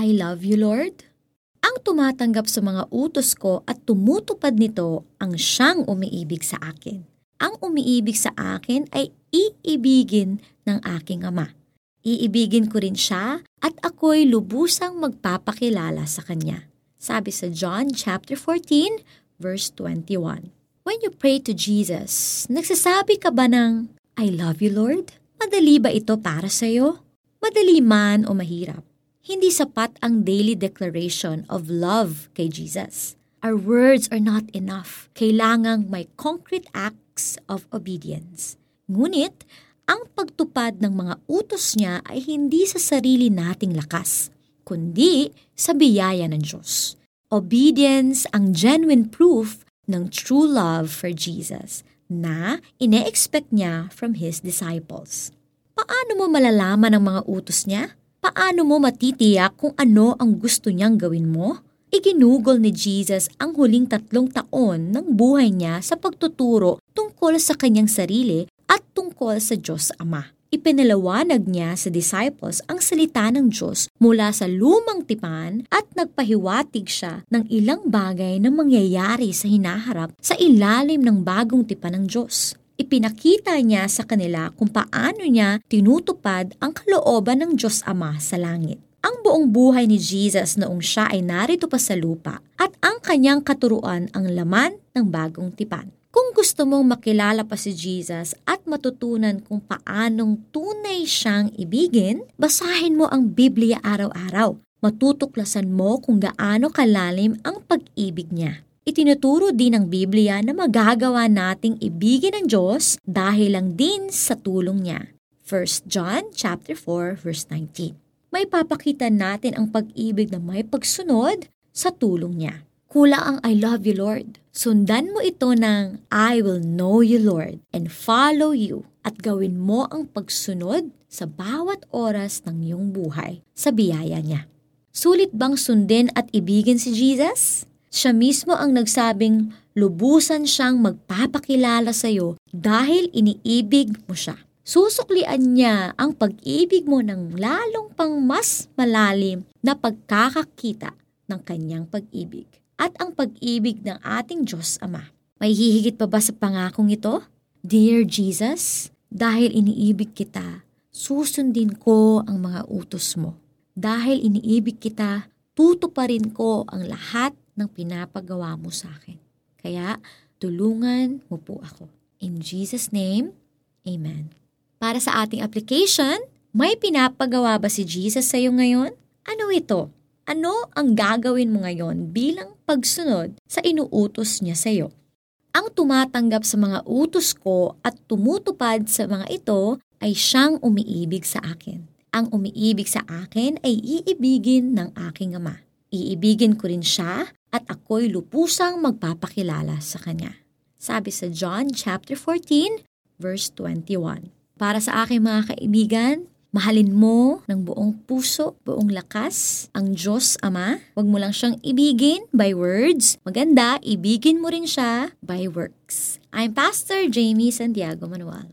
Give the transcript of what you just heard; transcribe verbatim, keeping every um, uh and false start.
I love you, Lord? Ang tumatanggap sa mga utos ko at tumutupad nito ang siyang umiibig sa akin. Ang umiibig sa akin ay iibigin ng aking Ama. Iibigin ko rin siya at ako'y lubusang magpapakilala sa kanya. Sabi sa John chapter fourteen, verse twenty-one. When you pray to Jesus, nagsasabi ka ba ng, I love you, Lord? Madali ba ito para sa'yo? Madali man o mahirap. Hindi sapat ang daily declaration of love kay Jesus. Our words are not enough. Kailangang may concrete acts of obedience. Ngunit, ang pagtupad ng mga utos niya ay hindi sa sarili nating lakas, kundi sa biyaya ng Diyos. Obedience ang genuine proof ng true love for Jesus na ine-expect niya from His disciples. Paano mo malalaman ang mga utos niya? Paano mo matitiyak kung ano ang gusto niyang gawin mo? Iginugol ni Jesus ang huling tatlong taon ng buhay niya sa pagtuturo tungkol sa kanyang sarili at tungkol sa Diyos Ama. Ipinalawanag niya sa disciples ang salita ng Diyos mula sa lumang tipan at nagpahiwatig siya ng ilang bagay na mangyayari sa hinaharap sa ilalim ng bagong tipan ng Diyos. Ipinakita niya sa kanila kung paano niya tinutupad ang kalooban ng Diyos Ama sa langit. Ang buong buhay ni Jesus noong siya ay narito pa sa lupa at ang kanyang katuruan ang laman ng bagong tipan. Kung gusto mong makilala pa si Jesus at matutunan kung paanong tunay siyang ibigin, basahin mo ang Biblia araw-araw. Matutuklasan mo kung gaano kalalim ang pag-ibig niya. Itinuturo din ng Biblia na magagawa nating ibigin ang Diyos dahil lang din sa tulong niya. First John chapter four verse nineteen. May papakita natin ang pag-ibig na may pagsunod sa tulong niya. Kula ang I love you, Lord. Sundan mo ito ng I will know you, Lord, and follow you at gawin mo ang pagsunod sa bawat oras ng iyong buhay sa biyaya niya. Sulit bang sundin at ibigin si Jesus? Siya mismo ang nagsabing lubusan siyang magpapakilala sa iyo dahil iniibig mo siya. Susuklian niya ang pag-ibig mo ng lalong pang mas malalim na pagkakakita ng kanyang pag-ibig at ang pag-ibig ng ating Diyos Ama. May hihigit pa ba sa pangakong ito? Dear Jesus, dahil iniibig kita, susundin ko ang mga utos mo. Dahil iniibig kita, tutuparin ko ang lahat ng pinapagawa mo sa akin. Kaya, tulungan mo po ako. In Jesus' name, Amen. Para sa ating application, may pinapagawa ba si Jesus sa iyo ngayon? Ano ito? Ano ang gagawin mo ngayon bilang pagsunod sa inuutos niya sa iyo? Ang tumatanggap sa mga utos ko at tumutupad sa mga ito ay siyang umiibig sa akin. Ang umiibig sa akin ay iibigin ng aking Ama. Iibigin ko rin siya at ako'y lubusang magpapakilala sa kanya. Sabi sa John chapter fourteen, verse twenty-one. Para sa aking mga kaibigan, mahalin mo ng buong puso, buong lakas ang Diyos Ama. Huwag mo lang siyang ibigin by words. Maganda, ibigin mo rin siya by works. I'm Pastor Jamie Santiago Manuel.